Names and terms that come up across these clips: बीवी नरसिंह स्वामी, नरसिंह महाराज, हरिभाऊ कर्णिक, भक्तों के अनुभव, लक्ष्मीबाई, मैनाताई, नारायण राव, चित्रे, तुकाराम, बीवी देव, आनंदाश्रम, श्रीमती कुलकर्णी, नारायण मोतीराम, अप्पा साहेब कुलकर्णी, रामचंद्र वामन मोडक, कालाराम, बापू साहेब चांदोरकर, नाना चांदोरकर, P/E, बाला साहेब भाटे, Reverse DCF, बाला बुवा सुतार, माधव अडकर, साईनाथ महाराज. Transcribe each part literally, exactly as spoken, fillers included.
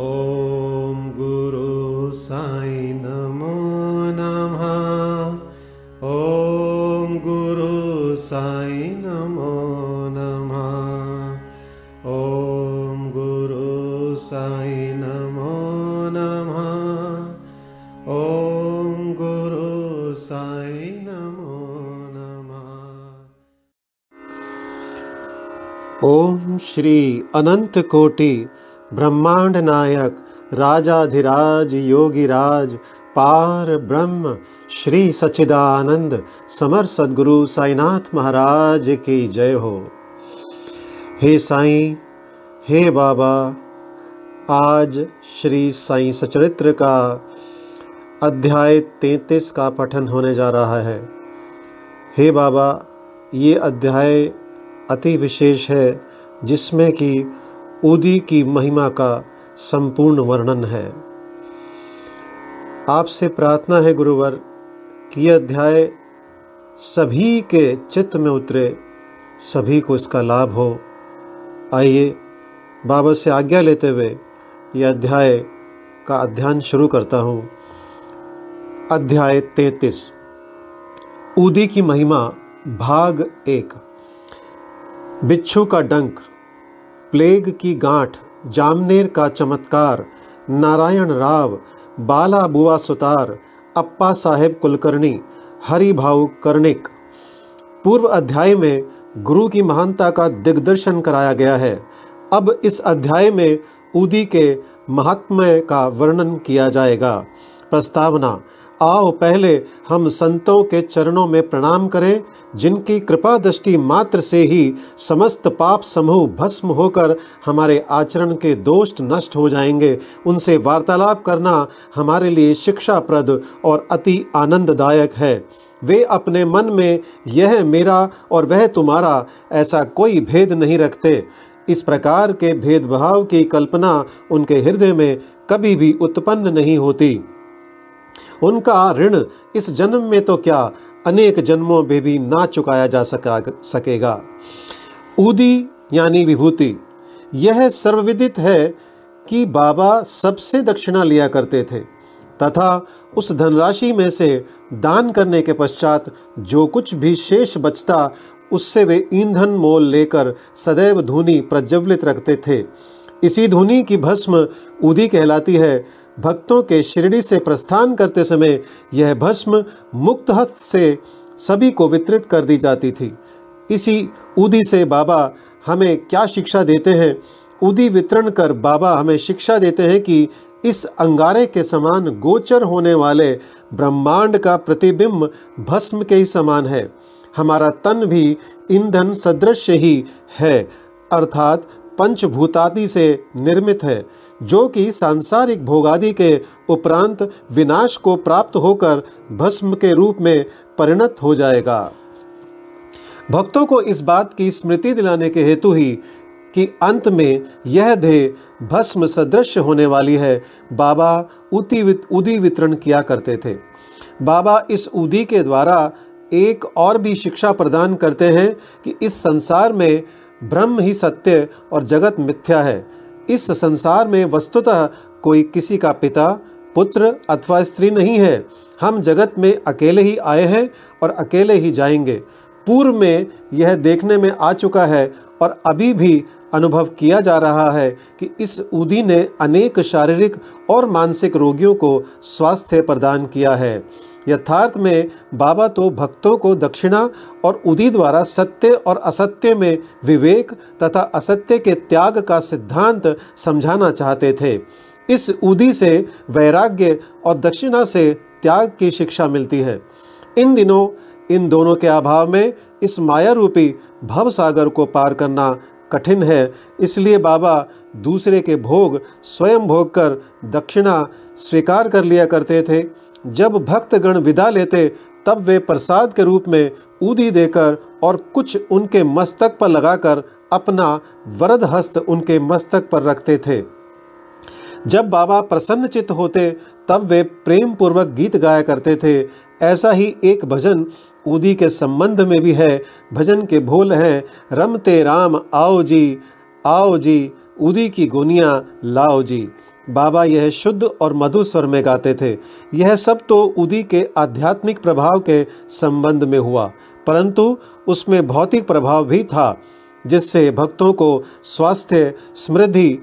ओम गुरु साई नमो नमः, ओम गुरु साई नमो नमः, ओम गुरु साई नमो नमः, ओम गुरु साई नमो नमः। ओम श्री अनंत कोटि ब्रह्मांड नायक राजाधिराज योगिराज पार ब्रह्म श्री सच्चिदानंद समर सद्गुरु साईनाथ महाराज की जय हो। हे साईं, हे बाबा, आज श्री साई सचरित्र का अध्याय तैंतीस का पठन होने जा रहा है। हे बाबा, ये अध्याय अति विशेष है जिसमें कि उदी की महिमा का संपूर्ण वर्णन है। आपसे प्रार्थना है गुरुवर कि यह अध्याय सभी के चित्त में उतरे, सभी को इसका लाभ हो। आइए बाबा से आज्ञा लेते हुए यह अध्याय का अध्ययन शुरू करता हूँ। अध्याय तैंतीस, उदी की महिमा, भाग एक। बिच्छू का डंक, प्लेग की गांठ, जामनेर का चमत्कार, नारायण राव, बाला बुवा सुतार, अप्पा साहेब कुलकर्णी, हरिभाऊ कर्णिक। पूर्व अध्याय में गुरु की महानता का दिग्दर्शन कराया गया है। अब इस अध्याय में उदी के महात्म्य का वर्णन किया जाएगा। प्रस्तावना। आओ पहले हम संतों के चरणों में प्रणाम करें जिनकी कृपा दृष्टि मात्र से ही समस्त पाप समूह भस्म होकर हमारे आचरण के दोष नष्ट हो जाएंगे। उनसे वार्तालाप करना हमारे लिए शिक्षाप्रद और अति आनंददायक है। वे अपने मन में यह मेरा और वह तुम्हारा ऐसा कोई भेद नहीं रखते। इस प्रकार के भेदभाव की कल्पना उनके हृदय में कभी भी उत्पन्न नहीं होती। उनका ऋण इस जन्म में तो क्या, अनेक जन्मों में भी ना चुकाया जा सका सकेगा। उदी यानी विभूति। यह सर्वविदित है कि बाबा सबसे दक्षिणा लिया करते थे तथा उस धनराशि में से दान करने के पश्चात जो कुछ भी शेष बचता उससे वे ईंधन मोल लेकर सदैव धूनी प्रज्वलित रखते थे। इसी धूनी की भस्म उदी कहलाती है। भक्तों के शिरडी से प्रस्थान करते समय यह भस्म मुक्त हस्त से सभी को वितरित कर दी जाती थी। इसी उदी से बाबा हमें क्या शिक्षा देते हैं? उदी वितरण कर बाबा हमें शिक्षा देते हैं कि इस अंगारे के समान गोचर होने वाले ब्रह्मांड का प्रतिबिंब भस्म के ही समान है। हमारा तन भी ईंधन सदृश ही है, अर्थात पंचभूतादि से निर्मित है, जो कि सांसारिक भोगादि के उपरांत विनाश को प्राप्त होकर भस्म के रूप में परिणत हो जाएगा। भक्तों को इस बात की स्मृति दिलाने के हेतु ही कि अंत में यह देह भस्म सदृश होने वाली है, बाबा उदी वितरण किया करते थे। बाबा इस उदी के द्वारा एक और भी शिक्षा प्रदान करते हैं कि इस संसार में ब्रह्म ही सत्य और जगत मिथ्या है। इस संसार में वस्तुतः कोई किसी का पिता, पुत्र अथवा स्त्री नहीं है। हम जगत में अकेले ही आए हैं और अकेले ही जाएंगे। पूर्व में यह देखने में आ चुका है और अभी भी अनुभव किया जा रहा है कि इस उदी ने अनेक शारीरिक और मानसिक रोगियों को स्वास्थ्य प्रदान किया है। यथार्थ में बाबा तो भक्तों को दक्षिणा और उदी द्वारा सत्य और असत्य में विवेक तथा असत्य के त्याग का सिद्धांत समझाना चाहते थे। इस उदी से वैराग्य और दक्षिणा से त्याग की शिक्षा मिलती है। इन दिनों इन दोनों के अभाव में इस माया रूपी भव सागर को पार करना कठिन है। इसलिए बाबा दूसरे के भोग स्वयं भोग कर दक्षिणा स्वीकार कर लिया करते थे। जब भक्तगण विदा लेते तब वे प्रसाद के रूप में उदी देकर और कुछ उनके मस्तक पर लगाकर अपना वरद हस्त उनके मस्तक पर रखते थे। जब बाबा प्रसन्नचित्त होते तब वे प्रेम पूर्वक गीत गाया करते थे। ऐसा ही एक भजन उदी के संबंध में भी है। भजन के बोल हैं, रमते राम आओ जी, आओ जी, उदी की गोनियाँ लाओ जी। बाबा यह शुद्ध और मधुर स्वर में गाते थे। यह सब तो उदी के आध्यात्मिक प्रभाव के संबंध में हुआ, परंतु उसमें भौतिक प्रभाव भी था, जिससे भक्तों को स्वास्थ्य, समृद्धि,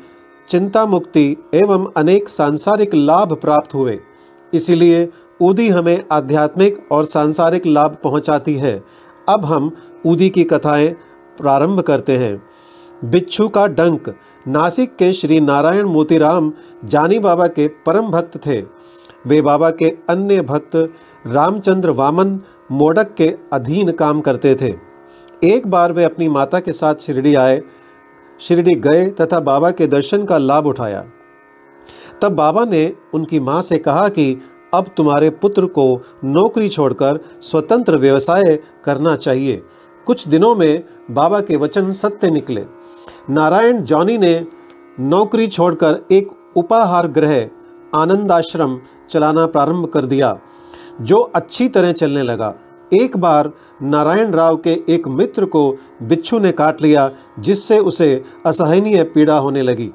चिंता मुक्ति एवं अनेक सांसारिक लाभ प्राप्त हुए। इसीलिए उदी हमें आध्यात्मिक और सांसारिक लाभ पहुंचाती है। अब हम उदी की कथाएं प्रारंभ करते हैं। बिच्छू का डंक। नासिक के श्री नारायण मोतीराम जानी बाबा के परम भक्त थे। वे बाबा के अन्य भक्त रामचंद्र वामन मोडक के अधीन काम करते थे। एक बार वे अपनी माता के साथ शिरडी आए शिरडी गए तथा बाबा के दर्शन का लाभ उठाया। तब बाबा ने उनकी माँ से कहा कि अब तुम्हारे पुत्र को नौकरी छोड़कर स्वतंत्र व्यवसाय करना चाहिए। कुछ दिनों में बाबा के वचन सत्य निकले। नारायण जॉनी ने नौकरी छोड़कर एक उपाहार गृह आनंदाश्रम चलाना प्रारंभ कर दिया, जो अच्छी तरह चलने लगा। एक बार नारायण राव के एक मित्र को बिच्छू ने काट लिया, जिससे उसे असहनीय पीड़ा होने लगी।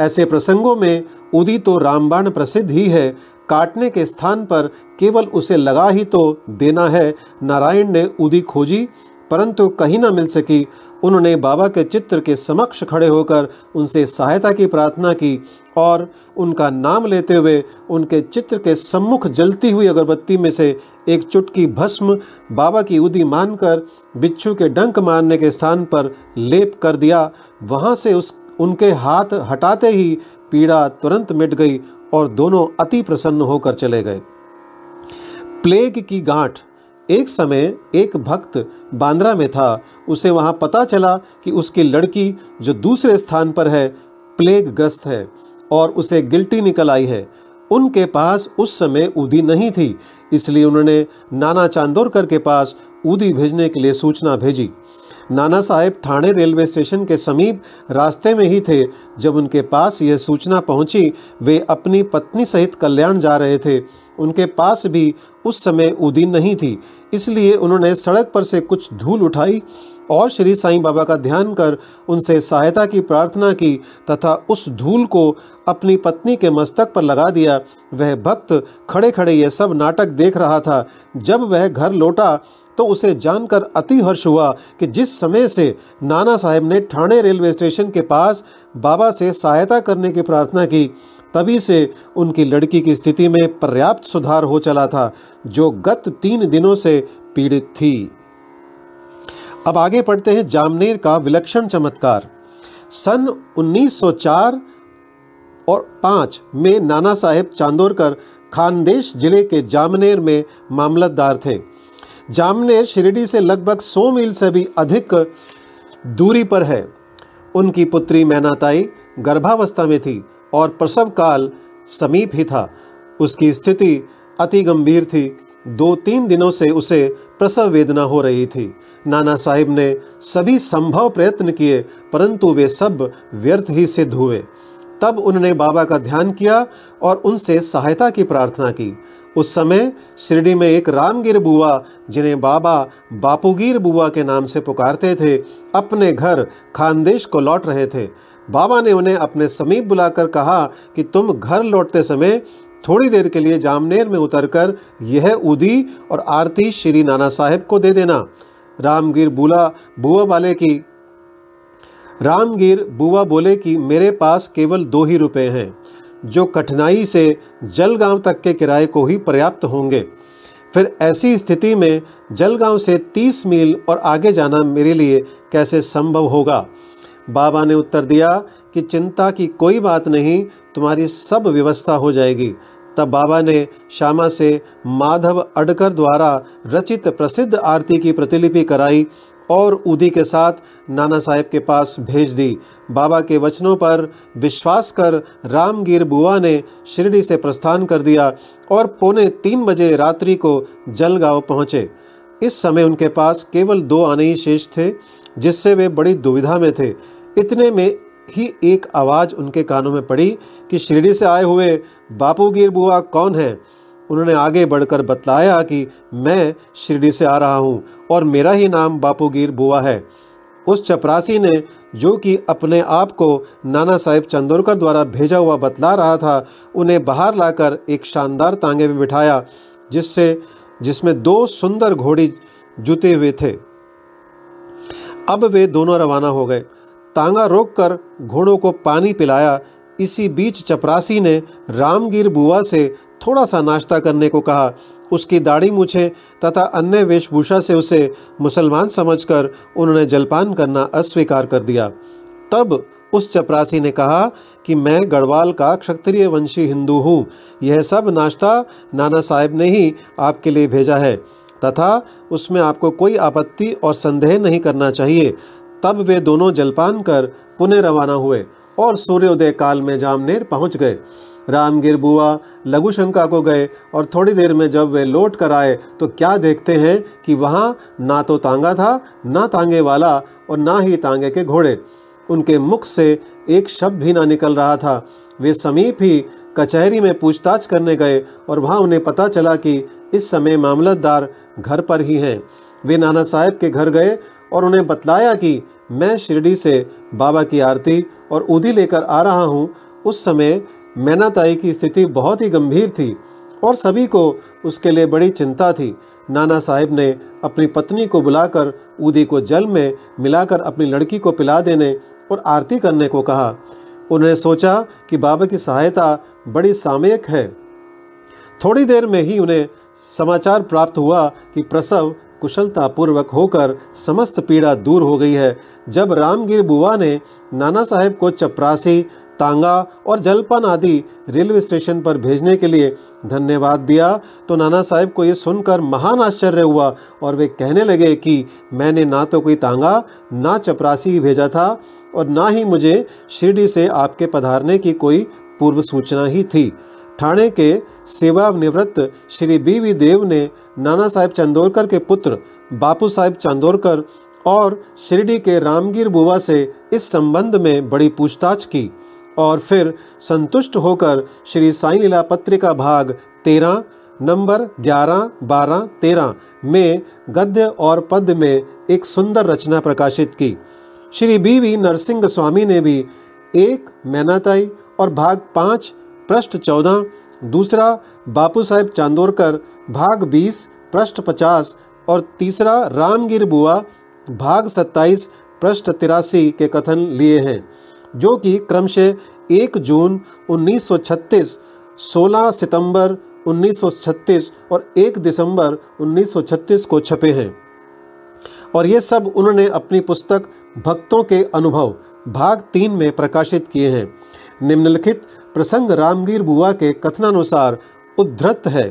ऐसे प्रसंगों में उदी तो रामबाण प्रसिद्ध ही है। काटने के स्थान पर केवल उसे लगा ही तो देना है। नारायण ने उदी खोजी, परंतु कहीं न मिल सकी। उन्होंने बाबा के चित्र के समक्ष खड़े होकर उनसे सहायता की प्रार्थना की और उनका नाम लेते हुए उनके चित्र के सम्मुख जलती हुई अगरबत्ती में से एक चुटकी भस्म बाबा की उदी मानकर बिच्छू के डंक मारने के स्थान पर लेप कर दिया। वहाँ से उस उनके हाथ हटाते ही पीड़ा तुरंत मिट गई और दोनों अति प्रसन्न होकर चले गए। प्लेग की गांठ। एक समय एक भक्त बांद्रा में था। उसे वहां पता चला कि उसकी लड़की, जो दूसरे स्थान पर है, प्लेग ग्रस्त है और उसे गिल्टी निकल आई है। उनके पास उस समय उदी नहीं थी, इसलिए उन्होंने नाना चांदोरकर के पास उदी भेजने के लिए सूचना भेजी। नाना साहेब ठाणे रेलवे स्टेशन के समीप रास्ते में ही थे जब उनके पास यह सूचना पहुंची। वे अपनी पत्नी सहित कल्याण जा रहे थे। उनके पास भी उस समय उदी नहीं थी, इसलिए उन्होंने सड़क पर से कुछ धूल उठाई और श्री साई बाबा का ध्यान कर उनसे सहायता की प्रार्थना की तथा उस धूल को अपनी पत्नी के मस्तक पर लगा दिया। वह भक्त खड़े खड़े यह सब नाटक देख रहा था। जब वह घर लौटा तो उसे जानकर अति हर्ष हुआ कि जिस समय से नाना साहेब ने ठाणे रेलवे स्टेशन के पास बाबा से सहायता करने की प्रार्थना की, तभी से उनकी लड़की की स्थिति में पर्याप्त सुधार हो चला था, जो गत तीन दिनों से पीड़ित थी। अब आगे पढ़ते हैं जामनेर का विलक्षण चमत्कार। सन उन्नीस सौ चार और पाँच में नाना साहेब चांदोरकर खानदेश जिले के जामनेर में मामलतदार थे। जामनेर शिरडी से लगभग सौ मील से भी अधिक दूरी पर है। उनकी पुत्री मैनाताई गर्भावस्था में थी और प्रसव काल समीप ही था। उसकी स्थिति अति गंभीर थी। दो तीन दिनों से उसे प्रसव वेदना हो रही थी। नाना साहिब ने सभी संभव प्रयत्न किए, परंतु वे सब व्यर्थ ही सिद्ध हुए। तब उन्होंने बाबा का ध्यान किया और उनसे सहायता की प्रार्थना की। उस समय शिरडी में एक रामगीर बुआ, जिन्हें बाबा बापूगीर बुआ के नाम से पुकारते थे, अपने घर खानदेश को लौट रहे थे। बाबा ने उन्हें अपने समीप बुलाकर कहा कि तुम घर लौटते समय थोड़ी देर के लिए जामनेर में उतरकर यह उदी और आरती श्री नाना साहेब को दे देना। रामगीर बुआ बुआ वाले की रामगीर बुआ बोले कि मेरे पास केवल दो ही रुपए हैं, जो कठिनाई से जलगांव तक के किराए को ही पर्याप्त होंगे। फिर ऐसी स्थिति में जलगांव से तीस मील और आगे जाना मेरे लिए कैसे संभव होगा। बाबा ने उत्तर दिया कि चिंता की कोई बात नहीं, तुम्हारी सब व्यवस्था हो जाएगी। तब बाबा ने श्यामा से माधव अडकर द्वारा रचित प्रसिद्ध आरती की प्रतिलिपि कराई और उदी के साथ नाना साहेब के पास भेज दी। बाबा के वचनों पर विश्वास कर रामगीर बुआ ने शिरडी से प्रस्थान कर दिया और पौने तीन बजे रात्रि को जलगांव पहुँचे। इस समय उनके पास केवल दो आने ही शेष थे, जिससे वे बड़ी दुविधा में थे। इतने में ही एक आवाज़ उनके कानों में पड़ी कि शिरडी से आए हुए बापूगीर बुआ कौन हैं। उन्होंने आगे बढ़कर बतलाया कि मैं शिरडी से आ रहा हूं और मेरा ही नाम बापूगीर बुआ है। उस चपरासी ने, जो कि अपने आप को नाना साहेब चंदोरकर द्वारा भेजा हुआ बतला रहा था, उन्हें बाहर लाकर एक शानदार तांगे में बिठाया, जिससे जिसमें दो सुंदर घोड़ी जुते हुए थे। अब वे दोनों रवाना हो गए। तांगा रोककर घोड़ों को पानी पिलाया। इसी बीच चपरासी ने रामगीर बुआ से थोड़ा सा नाश्ता करने को कहा। उसकी दाढ़ी मूछे तथा अन्य वेशभूषा से उसे मुसलमान समझकर उन्होंने जलपान करना अस्वीकार कर दिया। तब उस चपरासी ने कहा कि मैं गढ़वाल का क्षत्रिय वंशी हिंदू हूँ। यह सब नाश्ता नाना साहब ने ही आपके लिए भेजा है तथा उसमें आपको कोई आपत्ति और संदेह नहीं करना चाहिए। तब वे दोनों जलपान कर पुणे रवाना हुए और सूर्योदय काल में जामनेर पहुंच गए। रामगीर बुआ लघुशंका को गए और थोड़ी देर में जब वे लौट कर आए तो क्या देखते हैं कि वहाँ ना तो तांगा था, ना तांगे वाला और ना ही तांगे के घोड़े। उनके मुख से एक शब्द भी ना निकल रहा था। वे समीप ही कचहरी में पूछताछ करने गए और वहाँ उन्हें पता चला कि इस समय मामलतदार घर पर ही हैं। वे नाना साहब के घर गए और उन्हें बतलाया कि मैं शिरडी से बाबा की आरती और उदी लेकर आ रहा हूँ। उस समय मैनाताई की स्थिति बहुत ही गंभीर थी और सभी को उसके लिए बड़ी चिंता थी। नाना साहब ने अपनी पत्नी को बुलाकर उदी को जल में मिलाकर अपनी लड़की को पिला देने और आरती करने को कहा। उन्होंने सोचा कि बाबा की सहायता बड़ी सामयिक है। थोड़ी देर में ही उन्हें समाचार प्राप्त हुआ कि प्रसव कुशलतापूर्वक होकर समस्त पीड़ा दूर हो गई है। जब रामगीर बुआ ने नाना साहब को चपरासी, तांगा और जलपान आदि रेलवे स्टेशन पर भेजने के लिए धन्यवाद दिया तो नाना साहब को ये सुनकर महान आश्चर्य हुआ और वे कहने लगे कि मैंने ना तो कोई तांगा ना चपरासी भेजा था और ना ही मुझे शिरडी से आपके पधारने की कोई पूर्व सूचना ही थी। ठाणे के सेवानिवृत्त श्री बीवी देव ने नाना साहब चंदोरकर के पुत्र बापू साहेब चंदोरकर और शिरडी के रामगीर बुआ से इस संबंध में बड़ी पूछताछ की और फिर संतुष्ट होकर श्री साई लीला पत्रिका भाग तेरह नंबर ग्यारह बारह तेरह में गद्य और पद्य में एक सुंदर रचना प्रकाशित की। श्री बीवी नरसिंह स्वामी ने भी एक मैनाताई और भाग पाँच पृष्ठ चौदह, दूसरा बापू साहेब चांदोरकर भाग बीस पृष्ठ पचास और तीसरा रामगीर बुआ भाग सत्ताईस पृष्ठ तिरासी के कथन लिए हैं, जो कि क्रमशः एक जून उन्नीस सौ छत्तीस, सोलह सितंबर उन्नीस सौ छत्तीस और एक दिसंबर उन्नीस सौ छत्तीस को छपे हैं। और ये सब उन्होंने अपनी पुस्तक भक्तों के अनुभव भाग तीन में प्रकाशित किए हैं। निम्नलिखित प्रसंग रामगीर बुआ के कथनानुसार उद्धृत है।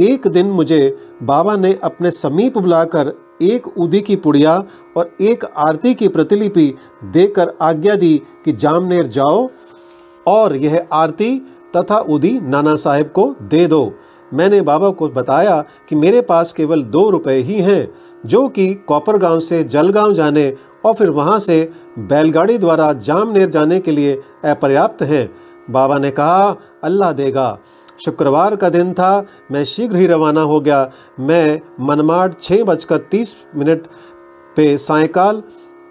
एक दिन मुझे बाबा ने अपने समीप बुलाकर एक उदी की पुड़िया और एक आरती की प्रतिलिपि देकर आज्ञा दी कि जामनेर जाओ और यह आरती तथा उदी नाना साहब को दे दो। मैंने बाबा को बताया कि मेरे पास केवल दो रुपए ही हैं, जो कि कॉपरगांव से जलगांव जाने और फिर वहां से बैलगाड़ी द्वारा जामनेर जाने के लिए अपर्याप्त हैं। बाबा ने कहा, अल्लाह देगा। शुक्रवार का दिन था। मैं शीघ्र ही रवाना हो गया। मैं मनमाड़ छः बजकर तीस मिनट पे सायकाल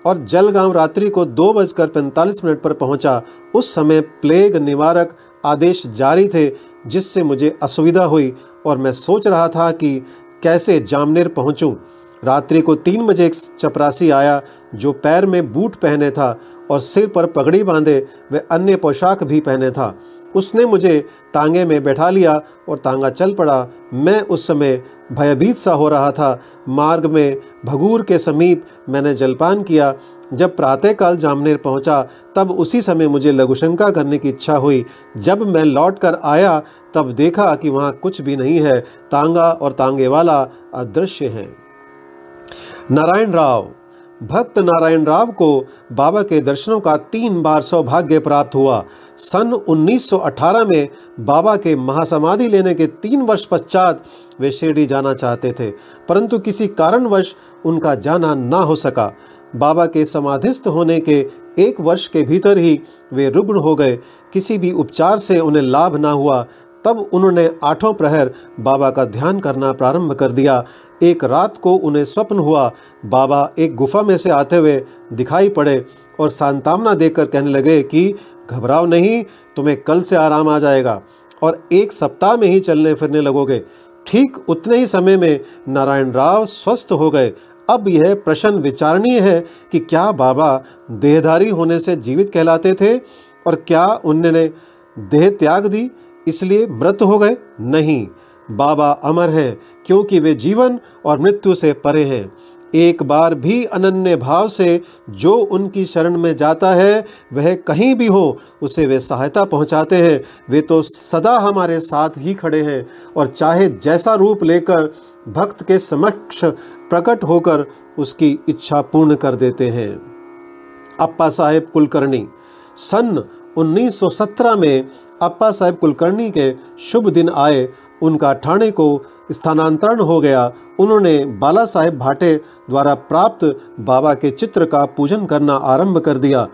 और जलगांव रात्रि को दो बजकर पैंतालीस मिनट पर पहुंचा। उस समय प्लेग निवारक आदेश जारी थे, जिससे मुझे असुविधा हुई और मैं सोच रहा था कि कैसे जामनेर पहुंचूं। रात्रि को तीन बजे एक चपरासी आया, जो पैर में बूट पहने था और सिर पर पगड़ी बांधे व अन्य पोशाक भी पहने था। उसने मुझे तांगे में बैठा लिया और तांगा चल पड़ा। मैं उस समय भयभीत सा हो रहा था। मार्ग में भगूर के समीप मैंने जलपान किया। जब प्रातःकाल जामनेर पहुंचा, तब उसी समय मुझे लघुशंका करने की इच्छा हुई। जब मैं लौट कर आया तब देखा कि वहाँ कुछ भी नहीं है। तांगा और तांगे वाला अदृश्य हैं। नारायण राव भक्त नारायण राव को बाबा के दर्शनों का तीन बार सौभाग्य प्राप्त हुआ। सन उन्नीस सौ अठारह में बाबा के महासमाधि लेने के तीन वर्ष पश्चात वे शिरडी जाना चाहते थे, परंतु किसी कारणवश उनका जाना ना हो सका। बाबा के समाधिस्थ होने के एक वर्ष के भीतर ही वे रुग्ण हो गए। किसी भी उपचार से उन्हें लाभ ना हुआ। तब उन्होंने आठों प्रहर बाबा का ध्यान करना प्रारंभ कर दिया। एक रात को उन्हें स्वप्न हुआ, बाबा एक गुफा में से आते हुए दिखाई पड़े और सांत्वना देकर कहने लगे कि घबराओ नहीं, तुम्हें कल से आराम आ जाएगा और एक सप्ताह में ही चलने फिरने लगोगे। ठीक उतने ही समय में नारायण राव स्वस्थ हो गए। अब यह प्रश्न विचारणीय है कि क्या बाबा देहधारी होने से जीवित कहलाते थे और क्या उन्होंने देह त्याग दी इसलिए मृत हो गए? नहीं, बाबा अमर हैं क्योंकि वे जीवन और मृत्यु से परे हैं। एक बार भी अनन्य भाव से जो उनकी शरण में जाता है वह कहीं भी हो उसे वे सहायता पहुंचाते हैं। वे तो सदा हमारे साथ ही खड़े हैं और चाहे जैसा रूप लेकर भक्त के समक्ष प्रकट होकर उसकी इच्छा पूर्ण कर देते हैं। अप्पा साहेब कुलकर्णी। सन उन्नीस सौ सत्रह में अप्पा साहेब कुलकर्णी के शुभ दिन आए। उनका ठाणे को स्थानांतरण हो गया। उन्होंने बाला साहेब भाटे द्वारा प्राप्त बाबा के चित्र का पूजन करना आरंभ कर दिया।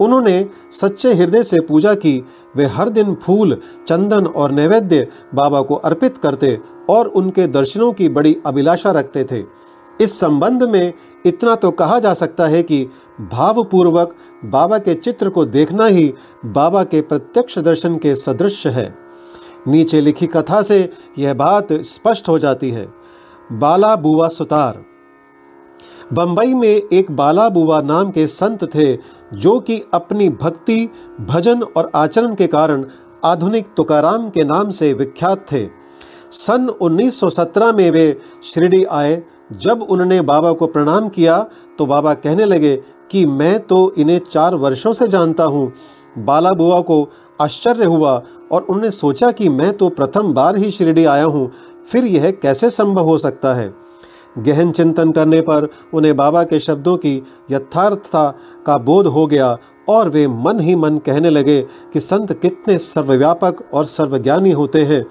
उन्होंने सच्चे हृदय से पूजा की। वे हर दिन फूल, चंदन और नैवेद्य बाबा को अर्पित करते और उनके दर्शनों की बड़ी अभिलाषा रखते थे। इस संबंध में इतना तो कहा जा सकता है कि भावपूर्वक बाबा के चित्र को देखना ही बाबा के प्रत्यक्ष दर्शन के सदृश है। नीचे लिखी कथा से यह बात स्पष्ट हो जाती है। बाला बुवा सुतार। बंबई में एक बाला बुवा नाम के संत थे जो कि अपनी भक्ति, भजन और आचरण के कारण आधुनिक तुकाराम के नाम से विख्यात थे। सन उन्नीस सौ सत्रह में वे शिरडी आए। जब उन्होंने बाबा को प्रणाम किया तो बाबा कहने लगे कि मैं तो इन्हें चार वर्षों से जानता हूँ। बाला बुवा को आश्चर्य हुआ और उन्होंने सोचा कि मैं तो प्रथम बार ही शिरडी आया हूँ, फिर यह कैसे संभव हो सकता है। गहन चिंतन करने पर उन्हें बाबा के शब्दों की यथार्थता का बोध हो गया और वे मन ही मन कहने लगे कि संत कितने सर्वव्यापक और सर्वज्ञानी होते हैं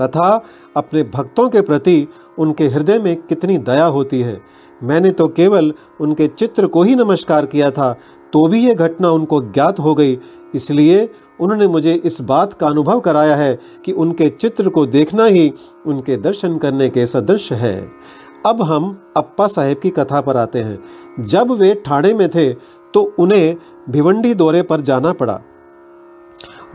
तथा अपने भक्तों के प्रति उनके हृदय में कितनी दया होती है। मैंने तो केवल उनके चित्र को ही नमस्कार किया था तो भी ये घटना उनको ज्ञात हो गई। इसलिए उन्होंने मुझे इस बात का अनुभव कराया है कि उनके चित्र को देखना ही उनके दर्शन करने के सदृश है। अब हम अप्पा साहेब की कथा पर आते हैं। जब वे ठाणे में थे तो उन्हें भिवंडी दौरे पर जाना पड़ा।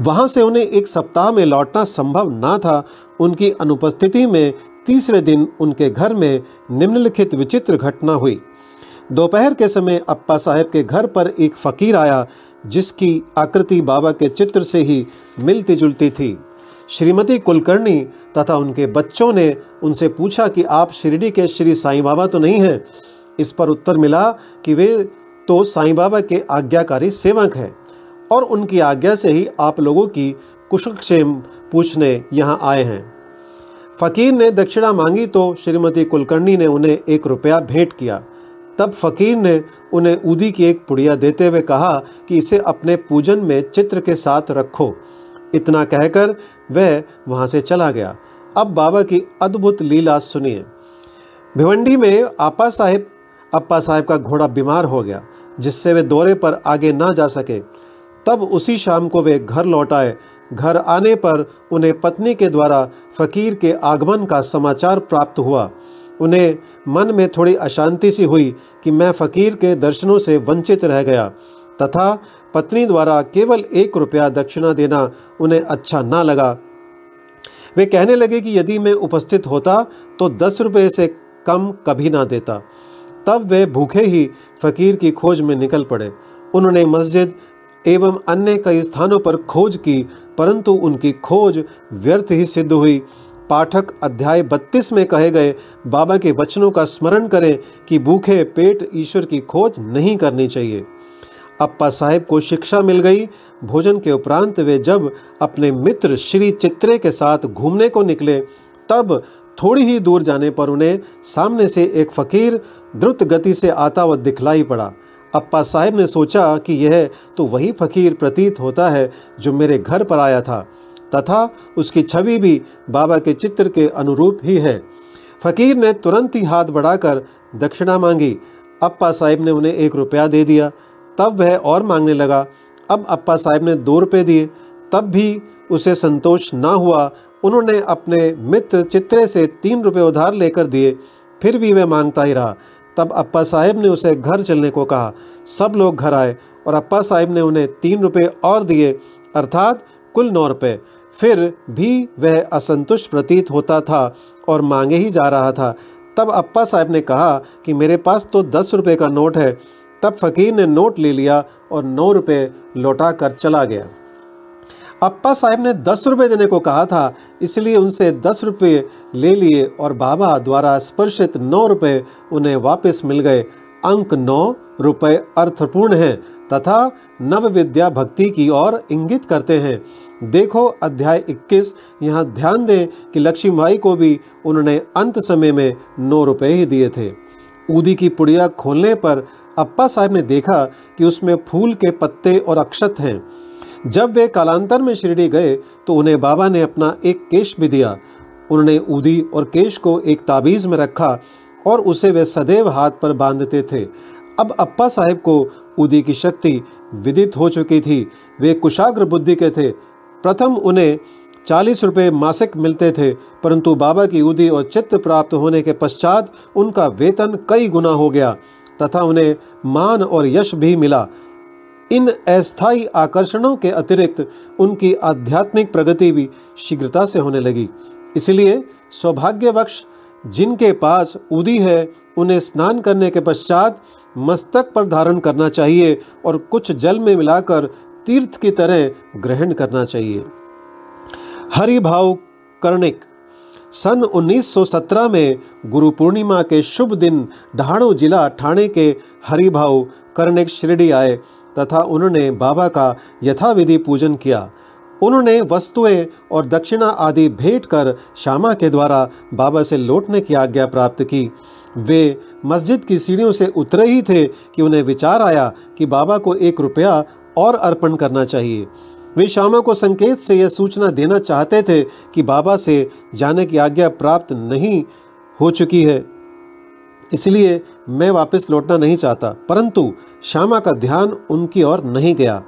वहाँ से उन्हें एक सप्ताह में लौटना संभव ना था। उनकी अनुपस्थिति में तीसरे दिन उनके घर में निम्नलिखित विचित्र घटना हुई। दोपहर के समय अप्पा साहेब के घर पर एक फकीर आया जिसकी आकृति बाबा के चित्र से ही मिलती जुलती थी। श्रीमती कुलकर्णी तथा उनके बच्चों ने उनसे पूछा कि आप शिरडी के श्री साई बाबा तो नहीं हैं? इस पर उत्तर मिला कि वे तो साईं बाबा के आज्ञाकारी सेवक हैं और उनकी आज्ञा से ही आप लोगों की कुशलक्षेम पूछने यहाँ आए हैं। फकीर ने दक्षिणा मांगी तो श्रीमती कुलकर्णी ने उन्हें एक रुपया भेंट किया। तब फकीर ने उन्हें ऊदी की एक पुड़िया देते हुए कहा कि इसे अपने पूजन में चित्र के साथ रखो। इतना कहकर वह वहाँ से चला गया। अब बाबा की अद्भुत लीला सुनिए। भिवंडी में आपा साहेब अप्पा साहेब का घोड़ा बीमार हो गया जिससे वे दौरे पर आगे ना जा सके। तब उसी शाम को वे घर लौट आए। घर आने पर उन्हें पत्नी के द्वारा फकीर के आगमन का समाचार प्राप्त हुआ। उन्हें मन में थोड़ी अशांति सी हुई कि मैं फकीर के दर्शनों से वंचित रह गया तथा पत्नी द्वारा केवल एक रुपया दक्षिणा देना उन्हें अच्छा ना लगा। वे कहने लगे कि यदि मैं उपस्थित होता तो दस रुपये से कम कभी ना देता। तब वे भूखे ही फकीर की खोज में निकल पड़े। उन्होंने मस्जिद एवं अन्य कई स्थानों पर खोज की परंतु उनकी खोज व्यर्थ ही सिद्ध हुई। पाठक अध्याय बत्तीस में कहे गए बाबा के वचनों का स्मरण करें कि भूखे पेट ईश्वर की खोज नहीं करनी चाहिए। अप्पा साहेब को शिक्षा मिल गई। भोजन के उपरांत वे जब अपने मित्र श्री चित्रे के साथ घूमने को निकले तब थोड़ी ही दूर जाने पर उन्हें सामने से एक फकीर द्रुत गति से आता हुआ दिखलाई पड़ा। अप्पा साहेब ने सोचा कि यह तो वही फकीर प्रतीत होता है जो मेरे घर पर आया था तथा उसकी छवि भी बाबा के चित्र के अनुरूप ही है। फकीर ने तुरंत ही हाथ बढ़ाकर दक्षिणा मांगी। अप्पा साहेब ने उन्हें एक रुपया दे दिया। तब वह और मांगने लगा। अब अप्पा साहेब ने दो रुपये दिए। तब भी उसे संतोष ना हुआ उन्होंने अपने मित्र चित्रे से तीन रुपये उधार लेकर दिए, फिर भी वह मांगता ही रहा। तब अप्पा साहेब ने उसे घर चलने को कहा। सब लोग घर आए और अप्पा साहेब ने उन्हें तीन रुपये और दिए, अर्थात कुल नौ रुपये। फिर भी वह असंतुष्ट प्रतीत होता था और मांगे ही जा रहा था। तब अप्पा साहब ने कहा कि मेरे पास तो दस रुपये का नोट है। तब फ़कीर ने नोट ले लिया और नौ रुपये लौटा कर चला गया। अप्पा साहब ने दस रुपये देने को कहा था, इसलिए उनसे दस रुपये ले लिए और बाबा द्वारा स्पर्शित नौ रुपये उन्हें वापस मिल गए। अंक नौ रुपये अर्थपूर्ण हैं तथा नव विद्या भक्ति की ओर इंगित करते हैं। देखो अध्याय इक्कीस। यहाँ ध्यान दें कि लक्ष्मीबाई को भी उन्होंने अंत समय में नौ रुपये ही दिए थे। ऊदी की पुड़िया खोलने पर अप्पा साहब ने देखा कि उसमें फूल के पत्ते और अक्षत हैं। जब वे कालांतर में शिरडी गए तो उन्हें बाबा ने अपना एक केश भी दिया। उन्होंने ऊदी और केश को एक ताबीज़ में रखा और उसे वे सदैव हाथ पर बांधते थे। अब अप्पा साहब को ऊदी की शक्ति विदित हो चुकी थी। वे कुशाग्र बुद्धि के थे। प्रथम उन्हें चालीस रुपये मासिक मिलते थे, परंतु बाबा की ऊदी और चित्त प्राप्त होने के पश्चात उनका वेतन कई गुना हो गया तथा उन्हें मान और यश भी मिला। इन अस्थायी आकर्षणों के अतिरिक्त उनकी आध्यात्मिक प्रगति भी शीघ्रता से होने लगी। इसलिए सौभाग्यवश जिनके पास ऊदी है उन्हें स्नान करने के पश्चात मस्तक पर धारण करना चाहिए और कुछ जल में मिलाकर तीर्थ की तरह ग्रहण करना चाहिए। हरिभाऊ कर्णिक सन उन्नीस सौ सत्रह में गुरु पूर्णिमा के शुभ दिन ढाणो जिला ठाणे के हरिभाऊ कर्णिक शिरडी आए तथा उन्होंने बाबा का यथाविधि पूजन किया। उन्होंने वस्तुएं और दक्षिणा आदि भेंट कर श्यामा के द्वारा बाबा से लौटने की आज्ञा प्राप्त की। वे मस्जिद की सीढ़ियों से उतरे ही थे कि उन्हें विचार आया कि बाबा को एक रुपया और अर्पण करना चाहिए। वे श्यामा को संकेत से यह सूचना देना चाहते थे कि बाबा से जाने की आज्ञा प्राप्त नहीं हो चुकी है, इसलिए मैं वापस लौटना नहीं चाहता। परंतु श्यामा का ध्यान उनकी ओर नहीं गया,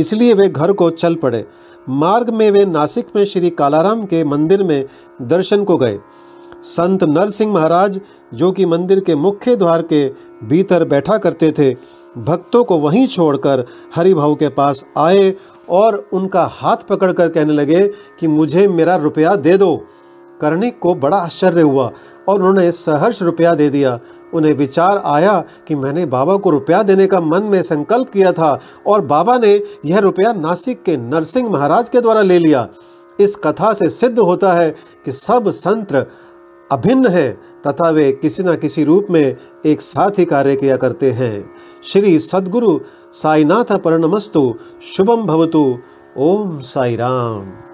इसलिए वे घर को चल पड़े। मार्ग में वे नासिक में श्री कालाराम के मंदिर में दर्शन को गए। संत नरसिंह महाराज, जो कि मंदिर के मुख्य द्वार के भीतर बैठा करते थे, भक्तों को वहीं छोड़कर हरिभाऊ के पास आए और उनका हाथ पकड़कर कहने लगे कि मुझे मेरा रुपया दे दो। कर्णिक को बड़ा आश्चर्य हुआ और उन्होंने सहर्ष रुपया दे दिया। उन्हें विचार आया कि मैंने बाबा को रुपया देने का मन में संकल्प किया था और बाबा ने यह रुपया नासिक के नरसिंह महाराज के द्वारा ले लिया। इस कथा से सिद्ध होता है कि सब संत अभिन्न हैं तथा वे किसी न किसी रूप में एक साथ ही कार्य किया करते हैं। श्री सद्गुरु साईनाथ परमस्तु। शुभम भवतु। ओम साई राम।